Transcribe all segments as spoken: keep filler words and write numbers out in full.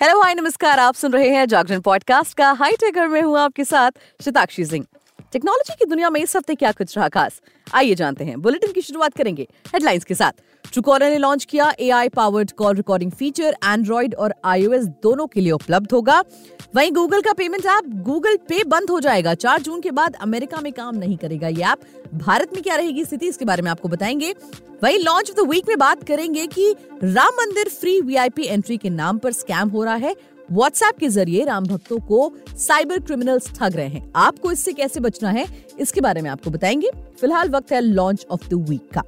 Hello hi नमस्कार, आप सुन रहे हैं जागरण पॉडकास्ट का हाईटेक में हूँ आपके साथ सिताक्षी सिंह। टेक्नोलॉजी की दुनिया में इस हफ्ते क्या कुछ रहा खास, आइए जानते हैं। बुलेटिन की शुरुआत करेंगे हेडलाइंस के साथ। ट्रूकॉलर ने लॉन्च किया AI powered call recording feature, Android और आईओएस दोनों के लिए उपलब्ध होगा। वहीं गूगल का पेमेंट ऐप गूगल पे बंद हो जाएगा। चार जून के बाद अमेरिका में काम नहीं करेगा ये ऐप। भारत में क्या रहेगी स्थिति, इसके बारे में आपको बताएंगे। वहीं लॉन्च ऑफ द वीक में बात करेंगे कि राम मंदिर फ्री वीआईपी एंट्री के नाम पर स्कैम हो रहा है। व्हाट्सएप के जरिए राम भक्तों को साइबर क्रिमिनल्स ठग रहे हैं। आपको इससे कैसे बचना है, इसके बारे में आपको बताएंगे। फिलहाल वक्त है लॉन्च ऑफ द वीक का।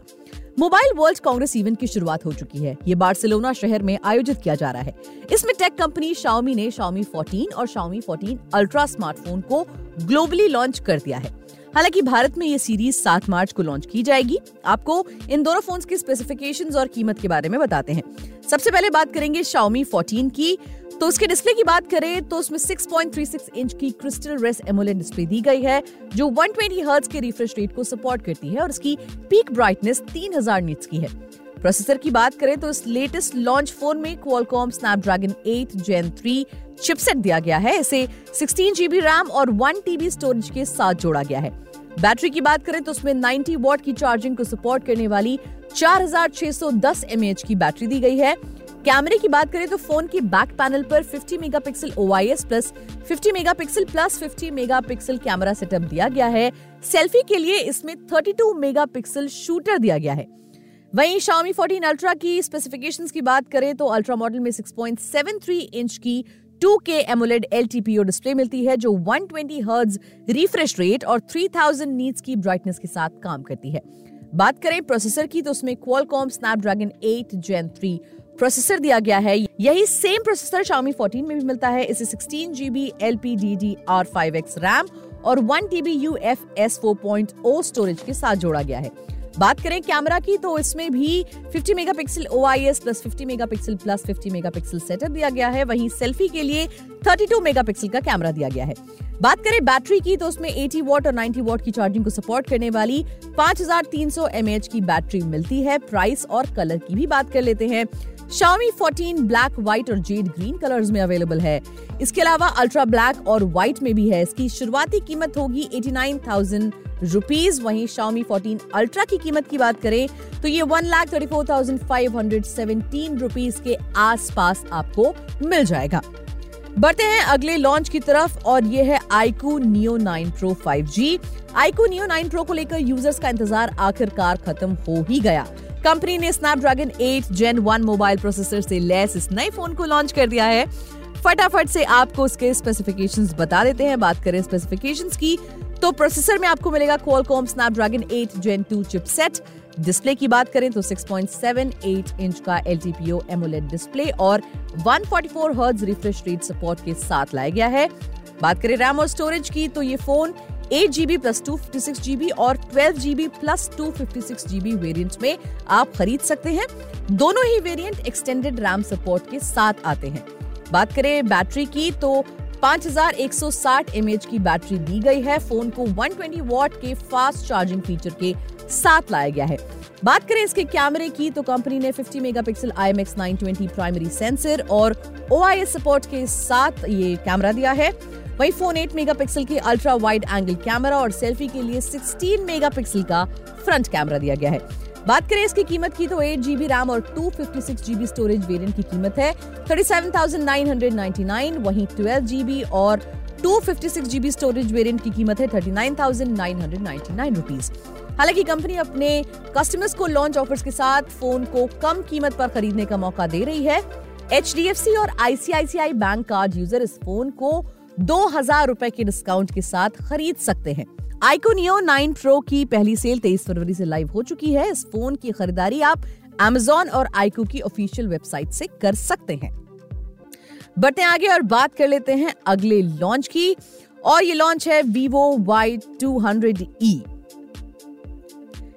मोबाइल वर्ल्ड कांग्रेस इवेंट की शुरुआत हो चुकी है। ये बार्सिलोना शहर में आयोजित किया जा रहा है। इसमें टेक कंपनी शाओमी ने शाओमी चौदह और शाओमी चौदह अल्ट्रा स्मार्टफोन को ग्लोबली लॉन्च कर दिया है। हालांकि भारत में ये सीरीज सात मार्च को लॉन्च की जाएगी। आपको इन दोनों फोन्स के स्पेसिफिकेशंस और कीमत के बारे में बताते हैं। सबसे पहले बात करेंगे शाओमी चौदह की, तो उसके डिस्प्ले की बात करें तो उसमें छह पॉइंट तीन छह इंच की क्रिस्टल रेस एमोलेड डिस्प्ले दी गई है जो एक सौ बीस हर्ट्ज के रिफ्रेश रेट को सपोर्ट करती है और इसकी पीक ब्राइटनेस तीन हज़ार निट्स की है। प्रोसेसर की बात करें तो इस लेटेस्ट लॉन्च फोन में क्वालकॉम स्नैपड्रैगन आठ जेन थ्री चिपसेट दिया गया है। इसे सोलह जीबी रैम और एक टीबी स्टोरेज के साथ जोड़ा गया है। बैटरी की बात करें तो उसमें नब्बे वाट की चार्जिंग को सपोर्ट करने वाली चार हज़ार छह सौ दस एमएएच की बैटरी दी गई है। कैमरे की बात करें तो फोन के बैक पैनल पर पचास megapixel O I S plus पचास मेगापिक्सल प्लस पचास मेगापिक्सल कैमरा सेटअप दिया गया है। सेल्फी के लिए इसमें बत्तीस मेगापिक्सल शूटर दिया गया है। वहीं Xiaomi चौदह अल्ट्रा की स्पेसिफिकेशंस की बात करें तो अल्ट्रा मॉडल में छह पॉइंट सात तीन इंच की two K AMOLED L T P O display मिलती है जो एक सौ बीस हर्ट्ज रिफ्रेश रेट और तीन हज़ार निट्स की ब्राइटनेस के साथ काम करती है। बात करें प्रोसेसर की तो उसमें क्वालकॉम स्नैपड्रैगन आठ जेन थ्री प्रोसेसर दिया गया है। यही सेम प्रोसेसर Xiaomi चौदह में भी मिलता है। इसे सोलह GB L P D D R five X RAM और एक TB U F S four point zero storage के साथ जोड़ा गया है। बात करें कैमरा की तो इसमें भी पचास megapixel O I S plus पचास मेगापिक्सल प्लस पचास मेगापिक्सल सेटअप दिया गया है। वहीं सेल्फी के लिए बत्तीस मेगापिक्सल का कैमरा दिया गया है। बात करें बैटरी की तो उसमें अस्सी वाट और नब्बे वाट की चार्जिंग को सपोर्ट करने वाली पाँच हज़ार तीन सौ एमएएच की बैटरी मिलती है। प्राइस और कलर की भी बात कर लेते हैं। Xiaomi चौदह ब्लैक, व्हाइट और जेड ग्रीन कलर्स में अवेलेबल है। इसके अलावा अल्ट्रा ब्लैक और व्हाइट में भी है। इसकी शुरुआती कीमत होगी नवासी हज़ार रुपीस। वहीं Xiaomi चौदह अल्ट्रा की कीमत की बात करें तो ये एक लाख चौंतीस हज़ार पाँच सौ सत्रह रुपीस के आसपास आपको मिल जाएगा। बढ़ते हैं अगले लॉन्च की तरफ और ये है iQOO Neo nine pro five G. iQOO Neo nine pro को लेकर यूजर्स का इंतजार आखिरकार खत्म हो ही गया। कंपनी ने स्नैपड्रैगन आठ जेन वन मोबाइल प्रोसेसर से लैस इस नए फोन को लॉन्च कर दिया है। फटाफट से आपको इसके स्पेसिफिकेशंस बता देते हैं। बात करें स्पेसिफिकेशंस की तो प्रोसेसर में आपको मिलेगा क्वालकॉम स्नैपड्रैगन आठ जेन टू चिपसेट। डिस्प्ले की बात करें तो छह पॉइंट सात आठ इंच का L T P O AMOLED display और एक सौ चौवालीस हर्ट्ज रिफ्रेश रेट सपोर्ट के साथ लाया गया है। बात करें रैम और स्टोरेज की तो ये फोन आठ जीबी प्लस दो सौ छप्पन जीबी और बारह जीबी प्लस दो सौ छप्पन जीबी वेरिएंट में आप खरीद सकते हैं। दोनों ही वेरिएंट एक्सटेंडेड रैम सपोर्ट के साथ आते हैं। बात करें बैटरी की तो पाँच हज़ार एक सौ साठ एमएएच की बैटरी दी गई है। फोन को एक सौ बीस वाट के फास्ट चार्जिंग फीचर के साथ लाया गया है। बात करें इसके कैमरे की तो कंपनी ने पचास मेगापिक्सल आई एम एक्स नौ सौ बीस प्राइमरी सेंसर और ओ आई एस सपोर्ट के साथ ये कैमरा दिया है। वहीं फोन आठ मेगापिक्सल के अल्ट्रा वाइड एंगल कैमरा और सेल्फी के लिए सोलह मेगापिक्सल का फ्रंट कैमरा दिया गया है। बात करें इसकी कीमत की तो आठ जीबी रैम और दो सौ छप्पन जीबी स्टोरेज वेरिएंट की कीमत है सैंतीस हज़ार नौ सौ निन्यानवे। वहीं बारह जीबी और दो सौ छप्पन जीबी स्टोरेज वेरिएंट की कीमत है उनतालीस हज़ार नौ सौ निन्यानवे रुपीस। हालांकि कंपनी अपने कस्टमर्स को लॉन्च ऑफर्स के साथ फोन को कम कीमत पर खरीदने का मौका दे रही है। एच डी एफ सी और I C I C I bank card user इस फोन को दो हजार रुपए के डिस्काउंट के साथ खरीद सकते हैं। iQOO Neo नाइन प्रो की पहली सेल तेईस फरवरी से लाइव हो चुकी है। इस फोन की खरीदारी आप Amazon और iQOO की ऑफिशियल वेबसाइट से कर सकते हैं। बढ़ते हैं आगे और बात कर लेते हैं अगले लॉन्च की और ये लॉन्च है Vivo Y two hundred E.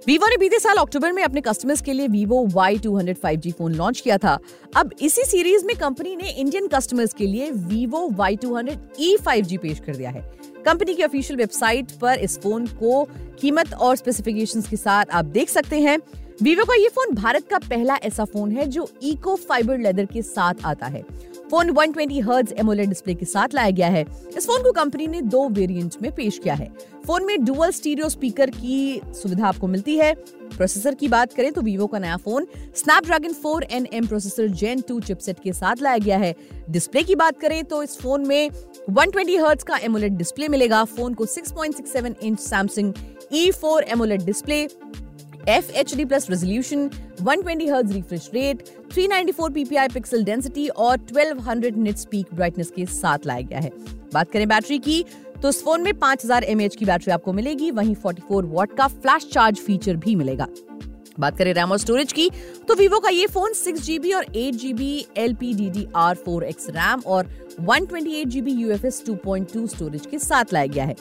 Vivo ने बीते साल अक्टूबर में अपने कस्टमर्स के लिए Vivo Y two hundred five G phone launch किया था। अब इसी सीरीज में कंपनी ने इंडियन कस्टमर्स के लिए Vivo Y two hundred E five G पेश कर दिया है। कंपनी की ऑफिशियल वेबसाइट पर इस फोन को कीमत और स्पेसिफिकेशंस के साथ आप देख सकते हैं। Vivo का ये फोन भारत का पहला ऐसा फोन है जो इको फाइबर लेदर के साथ आता है। Phone one twenty hertz AMOLED display के साथ लाया गया है। इस फोन को कंपनी ने दो वेरिएंट में पेश किया है। फोन में डुअल स्टीरियो स्पीकर की सुविधा आपको मिलती है। प्रोसेसर की बात करें तो वीवो का नया phone Snapdragon four N M processor gen two chipset के साथ लाया गया है। डिस्प्ले की बात करें तो इस फोन में वन ट्वेंटी हर्ट्ज का एमोलेड डिस्प्ले मिलेगा। फोन को six point six seven inch Samsung E four AMOLED display, F H D plus resolution, one twenty hertz refresh rate, three ninety four PPI pixel density और twelve hundred nits peak brightness के साथ लाया गया है। बात करें battery की तो इस फोन में पांच हज़ार एमएएच की बैटरी आपको मिलेगी, वहीं चौवालीस वॉट का फ्लैश चार्ज फीचर भी मिलेगा। बात करें रैम और स्टोरेज की तो वीवो का ये फोन सिक्स जीबी और eight GB L P D D R four X RAM और one twenty eight GB U F S two point two storage के साथ लाया गया है।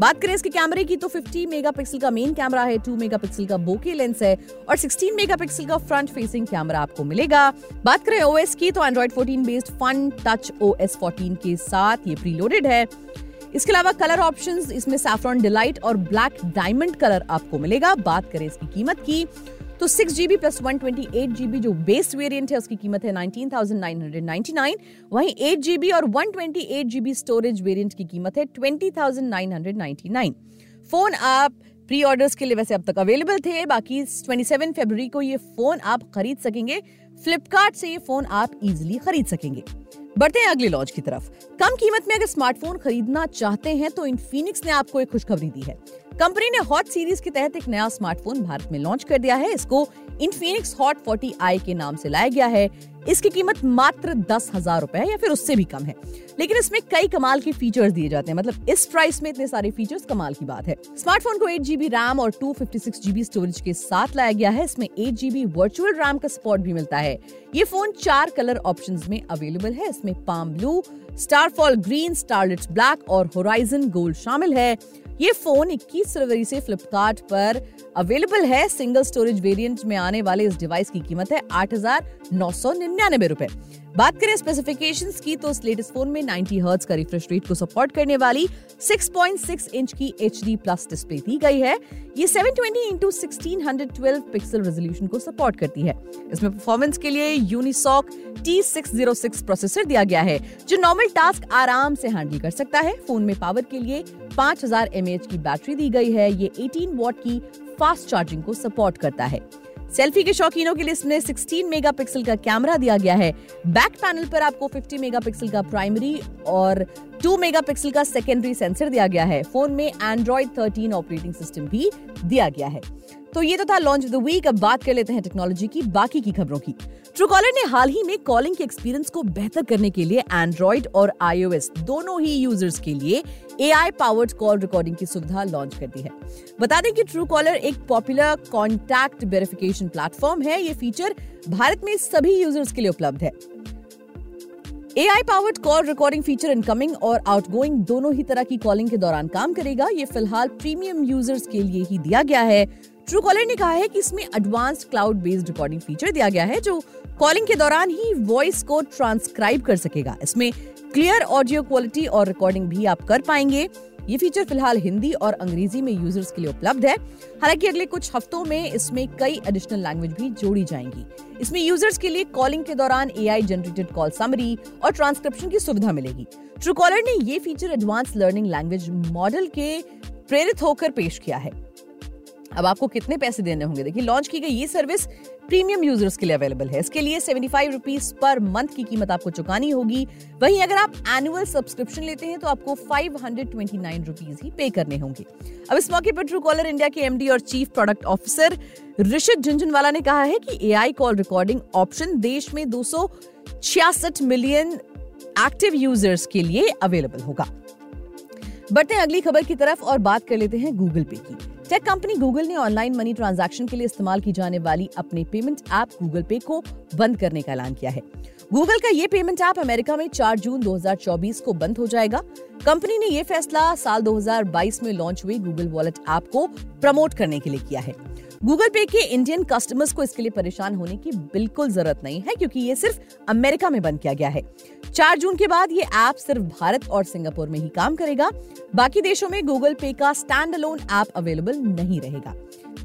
बात करें इसके कैमरे की तो फिफ्टी मेगापिक्सल का मेन कैमरा है, टू मेगापिक्सल का बोके लेंस है और सिक्सटीन मेगापिक्सल का फ्रंट फेसिंग कैमरा आपको मिलेगा। बात करें ओएस की तो Android fourteen based fun touch OS fourteen के साथ ये प्रीलोडेड है। इसके अलावा कलर ऑप्शंस इसमें सैफ्रॉन डिलाइट और ब्लैक डायमंड कलर आपको मिलेगा। बात करें इसकी कीमत की तो six GB plus one twenty eight GB जो बेस वेरिएंट है उसकी कीमत है nineteen thousand nine hundred ninety nine, वहीं एट जीबी और one twenty eight GB storage variant की कीमत है twenty thousand nine hundred ninety nine. Phone आप प्री ऑर्डर्स के लिए वैसे अब तक अवेलेबल थे, बाकी सत्ताईस फरवरी को ये फोन आप खरीद सकेंगे। फ्लिपकार्ट से ये फोन आप इजिली खरीद सकेंगे। बढ़ते हैं अगले लॉन्च की तरफ। कम कीमत में अगर स्मार्टफोन खरीदना चाहते हैं तो इन्फिनिक्स ने आपको एक खुशखबरी दी है। कंपनी ने हॉट सीरीज के तहत एक नया स्मार्टफोन भारत में लॉन्च कर दिया है। इसको इन्फिनिक्स हॉट फोर्टी आई के नाम से लाया गया है। इसकी कीमत मात्र दस हजार रुपए या फिर उससे भी कम है, लेकिन इसमें कई कमाल के फीचर्स दिए जाते हैं। मतलब इस प्राइस में इतने सारे फीचर्स कमाल की बात है। स्मार्टफोन को एट जीबी रैम और two fifty six GB storage के साथ लाया गया है। इसमें एट जीबी वर्चुअल रैम का सपोर्ट भी मिलता है। ये फोन चार कलर ऑप्शंस में अवेलेबल है। इसमें palm blue, starfall green, starlits black और होराइजन गोल्ड शामिल है। ये फोन इक्कीस फरवरी से फ्लिपकार्ट पर अवेलेबल है। सिंगल स्टोरेज वेरिएंट में आने वाले इस डिवाइस की कीमत है आठ हजार नौ सौ निन्यानवे रुपए। बात करें स्पेसिफिकेशंस की तो इस लेटेस्ट फोन में नब्बे हर्ट्ज का रिफ्रेश रेट को सपोर्ट करने वाली सिक्स पॉइंट सिक्स इंच की एच डी प्लस डिस्प्ले दी गई है। ये seven twenty into sixteen twelve pixel resolution को सपोर्ट करती है। इसमें परफॉर्मेंस के लिए Unisoc T six zero six processor दिया गया है जो नॉर्मल टास्क आराम से हैंडल कर सकता है। फोन में पावर के लिए पांच हज़ार एमएएच की बैटरी दी गई है। ये अठारह वॉट की फास्ट चार्जिंग को सपोर्ट करता है। सेल्फी के शौकीनों के लिए इसमें सोलह मेगापिक्सल का कैमरा दिया गया है। बैक पैनल पर आपको पचास मेगापिक्सल का प्राइमरी और दो मेगापिक्सल का सेकेंडरी सेंसर दिया गया है। फोन में एंड्रॉइड थर्टीन ऑपरेटिंग सिस्टम भी दिया गया है। तो ये तो था लॉन्च ऑफ द वीक। अब बात कर लेते हैं टेक्नोलॉजी की बाकी की खबरों की। ट्रूकॉलर ने हाल ही में कॉलिंग के एक्सपीरियंस को बेहतर करने के लिए एंड्रॉइड और आईओएस दोनों ही यूजर्स के लिए एआई पावर्ड कॉल रिकॉर्डिंग की सुविधा लॉन्च कर दी है। बता दें कि ट्रूकॉलर एक पॉपुलर कॉन्टैक्ट वेरिफिकेशन प्लेटफॉर्म है। ये फीचर भारत में सभी यूजर्स के लिए उपलब्ध है। AI powered call recording feature incoming और आउटगोइंग दोनों ही तरह की कॉलिंग के दौरान काम करेगा। ये फिलहाल प्रीमियम यूजर्स के लिए ही दिया गया है। ट्रूकॉलर ने कहा है कि इसमें advanced cloud based recording feature दिया गया है जो कॉलिंग के दौरान ही वॉइस को ट्रांसक्राइब कर सकेगा। इसमें क्लियर ऑडियो क्वालिटी और रिकॉर्डिंग भी आप कर पाएंगे। ये फीचर फिलहाल हिंदी और अंग्रेजी में यूजर्स के लिए उपलब्ध है। हालांकि अगले कुछ हफ्तों में इसमें कई एडिशनल लैंग्वेज भी जोड़ी जाएंगी। इसमें यूजर्स के लिए कॉलिंग के दौरान एआई जनरेटेड कॉल समरी और ट्रांसक्रिप्शन की सुविधा मिलेगी। ट्रूकॉलर ने ये feature advance learning language model के प्रेरित होकर पेश किया है। अब आपको कितने पैसे देने होंगे? देखिए, लॉन्च की गई ये सर्विस प्रीमियम यूजर्स के लिए अवेलेबल है। इसके लिए पचहत्तर रुपीस पर मंथ की कीमत आपको चुकानी होगी। वहीं अगर आप एनुअल सब्सक्रिप्शन लेते हैं तो आपको पाँच सौ उनतीस रुपीस ही पे करने होंगे। अब इस मौके पर ट्रूकॉलर इंडिया के एमडी और chief product officer Rishit Jhunjhunwala ने कहा है कि एआई कॉल रिकॉर्डिंग ऑप्शन देश में दो सौ छियासठ मिलियन एक्टिव यूजर्स के लिए अवेलेबल होगा। बढ़ते हैं अगली खबर की तरफ और बात कर लेते हैं गूगल पे की। टेक कंपनी गूगल ने ऑनलाइन मनी ट्रांजैक्शन के लिए इस्तेमाल की जाने वाली अपने पेमेंट ऐप गूगल पे को बंद करने का ऐलान किया है। गूगल का ये पेमेंट ऐप अमेरिका में चार जून दो हज़ार चौबीस को बंद हो जाएगा। कंपनी ने ये फैसला साल दो हज़ार बाईस में लॉन्च हुई गूगल वॉलेट ऐप को प्रमोट करने के लिए किया है। गूगल पे के इंडियन कस्टमर्स को इसके लिए परेशान होने की बिल्कुल जरूरत नहीं है, क्योंकि ये सिर्फ अमेरिका में बंद किया गया है। चार जून के बाद ये ऐप सिर्फ भारत और सिंगापुर में ही काम करेगा। बाकी देशों में गूगल पे का स्टैंड अलोन ऐप अवेलेबल नहीं रहेगा।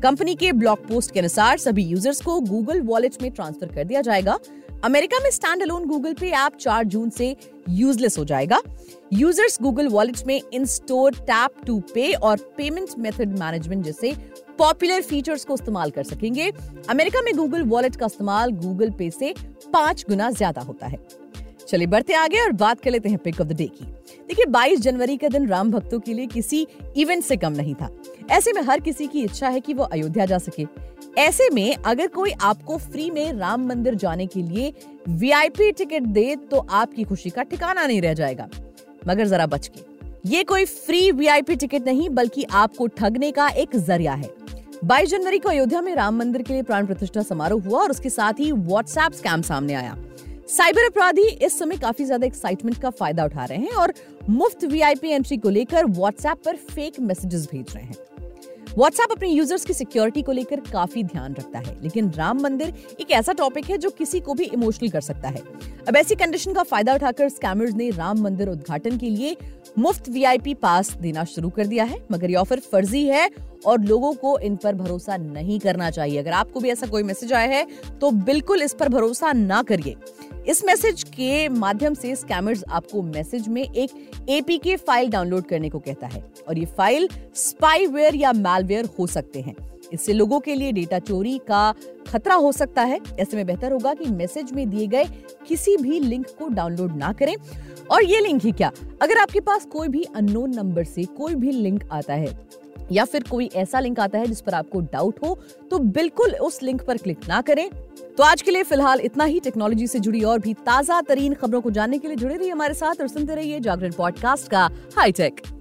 कंपनी के ब्लॉग पोस्ट के अनुसार सभी यूजर्स को गूगल वॉलेट में ट्रांसफर कर दिया जाएगा। अमेरिका में stand alone Google pay app चार जून से यूजलेस हो जाएगा। यूजर्स गूगल वॉलेट में इन स्टोर टैप टू पे और पेमेंट मेथड मैनेजमेंट जैसे पॉपुलर फीचर्स को इस्तेमाल कर सकेंगे। अमेरिका में गूगल वॉलेट का इस्तेमाल गूगल पे से पांच गुना ज्यादा होता है। चलिए बढ़ते आगे और बात कर लेते हैं पिक ऑफ द डे की। देखिए बाईस जनवरी का दिन राम भक्तों के लिए किसी इवेंट से कम नहीं था। ऐसे में हर किसी की इच्छा है कि वो अयोध्या जा सके। ऐसे में अगर कोई आपको फ्री में राम मंदिर जाने के लिए वीआईपी टिकट दे तो आपकी खुशी का ठिकाना नहीं रह जाएगा। मगर जरा बच के, ये कोई फ्री वीआईपी टिकट नहीं बल्कि आपको ठगने का एक जरिया है। बाईस जनवरी को अयोध्या में राम मंदिर के लिए प्राण प्रतिष्ठा समारोह हुआ और उसके साथ ही व्हाट्सएप स्कैम सामने आया। साइबर अपराधी इस समय काफी ज्यादा एक्साइटमेंट का फायदा उठा रहे हैं और मुफ्त वीआईपी एंट्री को लेकर व्हाट्सएप पर फेक मैसेजेस भेज रहे हैं। व्हाट्सएप अपने यूजर्स की सिक्योरिटी को लेकर काफी ध्यान रखता है, लेकिन राम मंदिर एक ऐसा टॉपिक है जो किसी को भी इमोशनल कर सकता है। अब ऐसी कंडीशन का फायदा उठाकर स्कैमर्स ने राम मंदिर उद्घाटन के लिए मुफ्त वीआईपी पास देना शुरू कर दिया है। मगर ये ऑफर फर्जी है और लोगों को इन पर भरोसा नहीं करना चाहिए। अगर आपको भी ऐसा कोई मैसेज आया है तो बिल्कुल इस पर भरोसा ना करिए। इस मैसेज के माध्यम से स्कैमर्स आपको मैसेज में एक एपीके फाइल डाउनलोड करने को कहता है और ये फाइल स्पाईवेयर या मैलवेयर हो सकते हैं। इससे लोगों के लिए डेटा चोरी का खतरा हो सकता है। ऐसे में बेहतर होगा कि मैसेज में दिए गए किसी भी लिंक को डाउनलोड ना करें। और ये लिंक ही क्या, अगर आपके पास कोई भी अननोन नंबर से कोई भी लिंक आता है या फिर कोई ऐसा लिंक आता है जिस पर आपको डाउट हो तो बिल्कुल उस लिंक पर क्लिक ना करें। तो आज के लिए फिलहाल इतना ही। टेक्नोलॉजी से जुड़ी और भी ताजा तरीन खबरों को जानने के लिए जुड़े रहिए हमारे साथ और सुनते रहिए जागरण पॉडकास्ट का हाईटेक।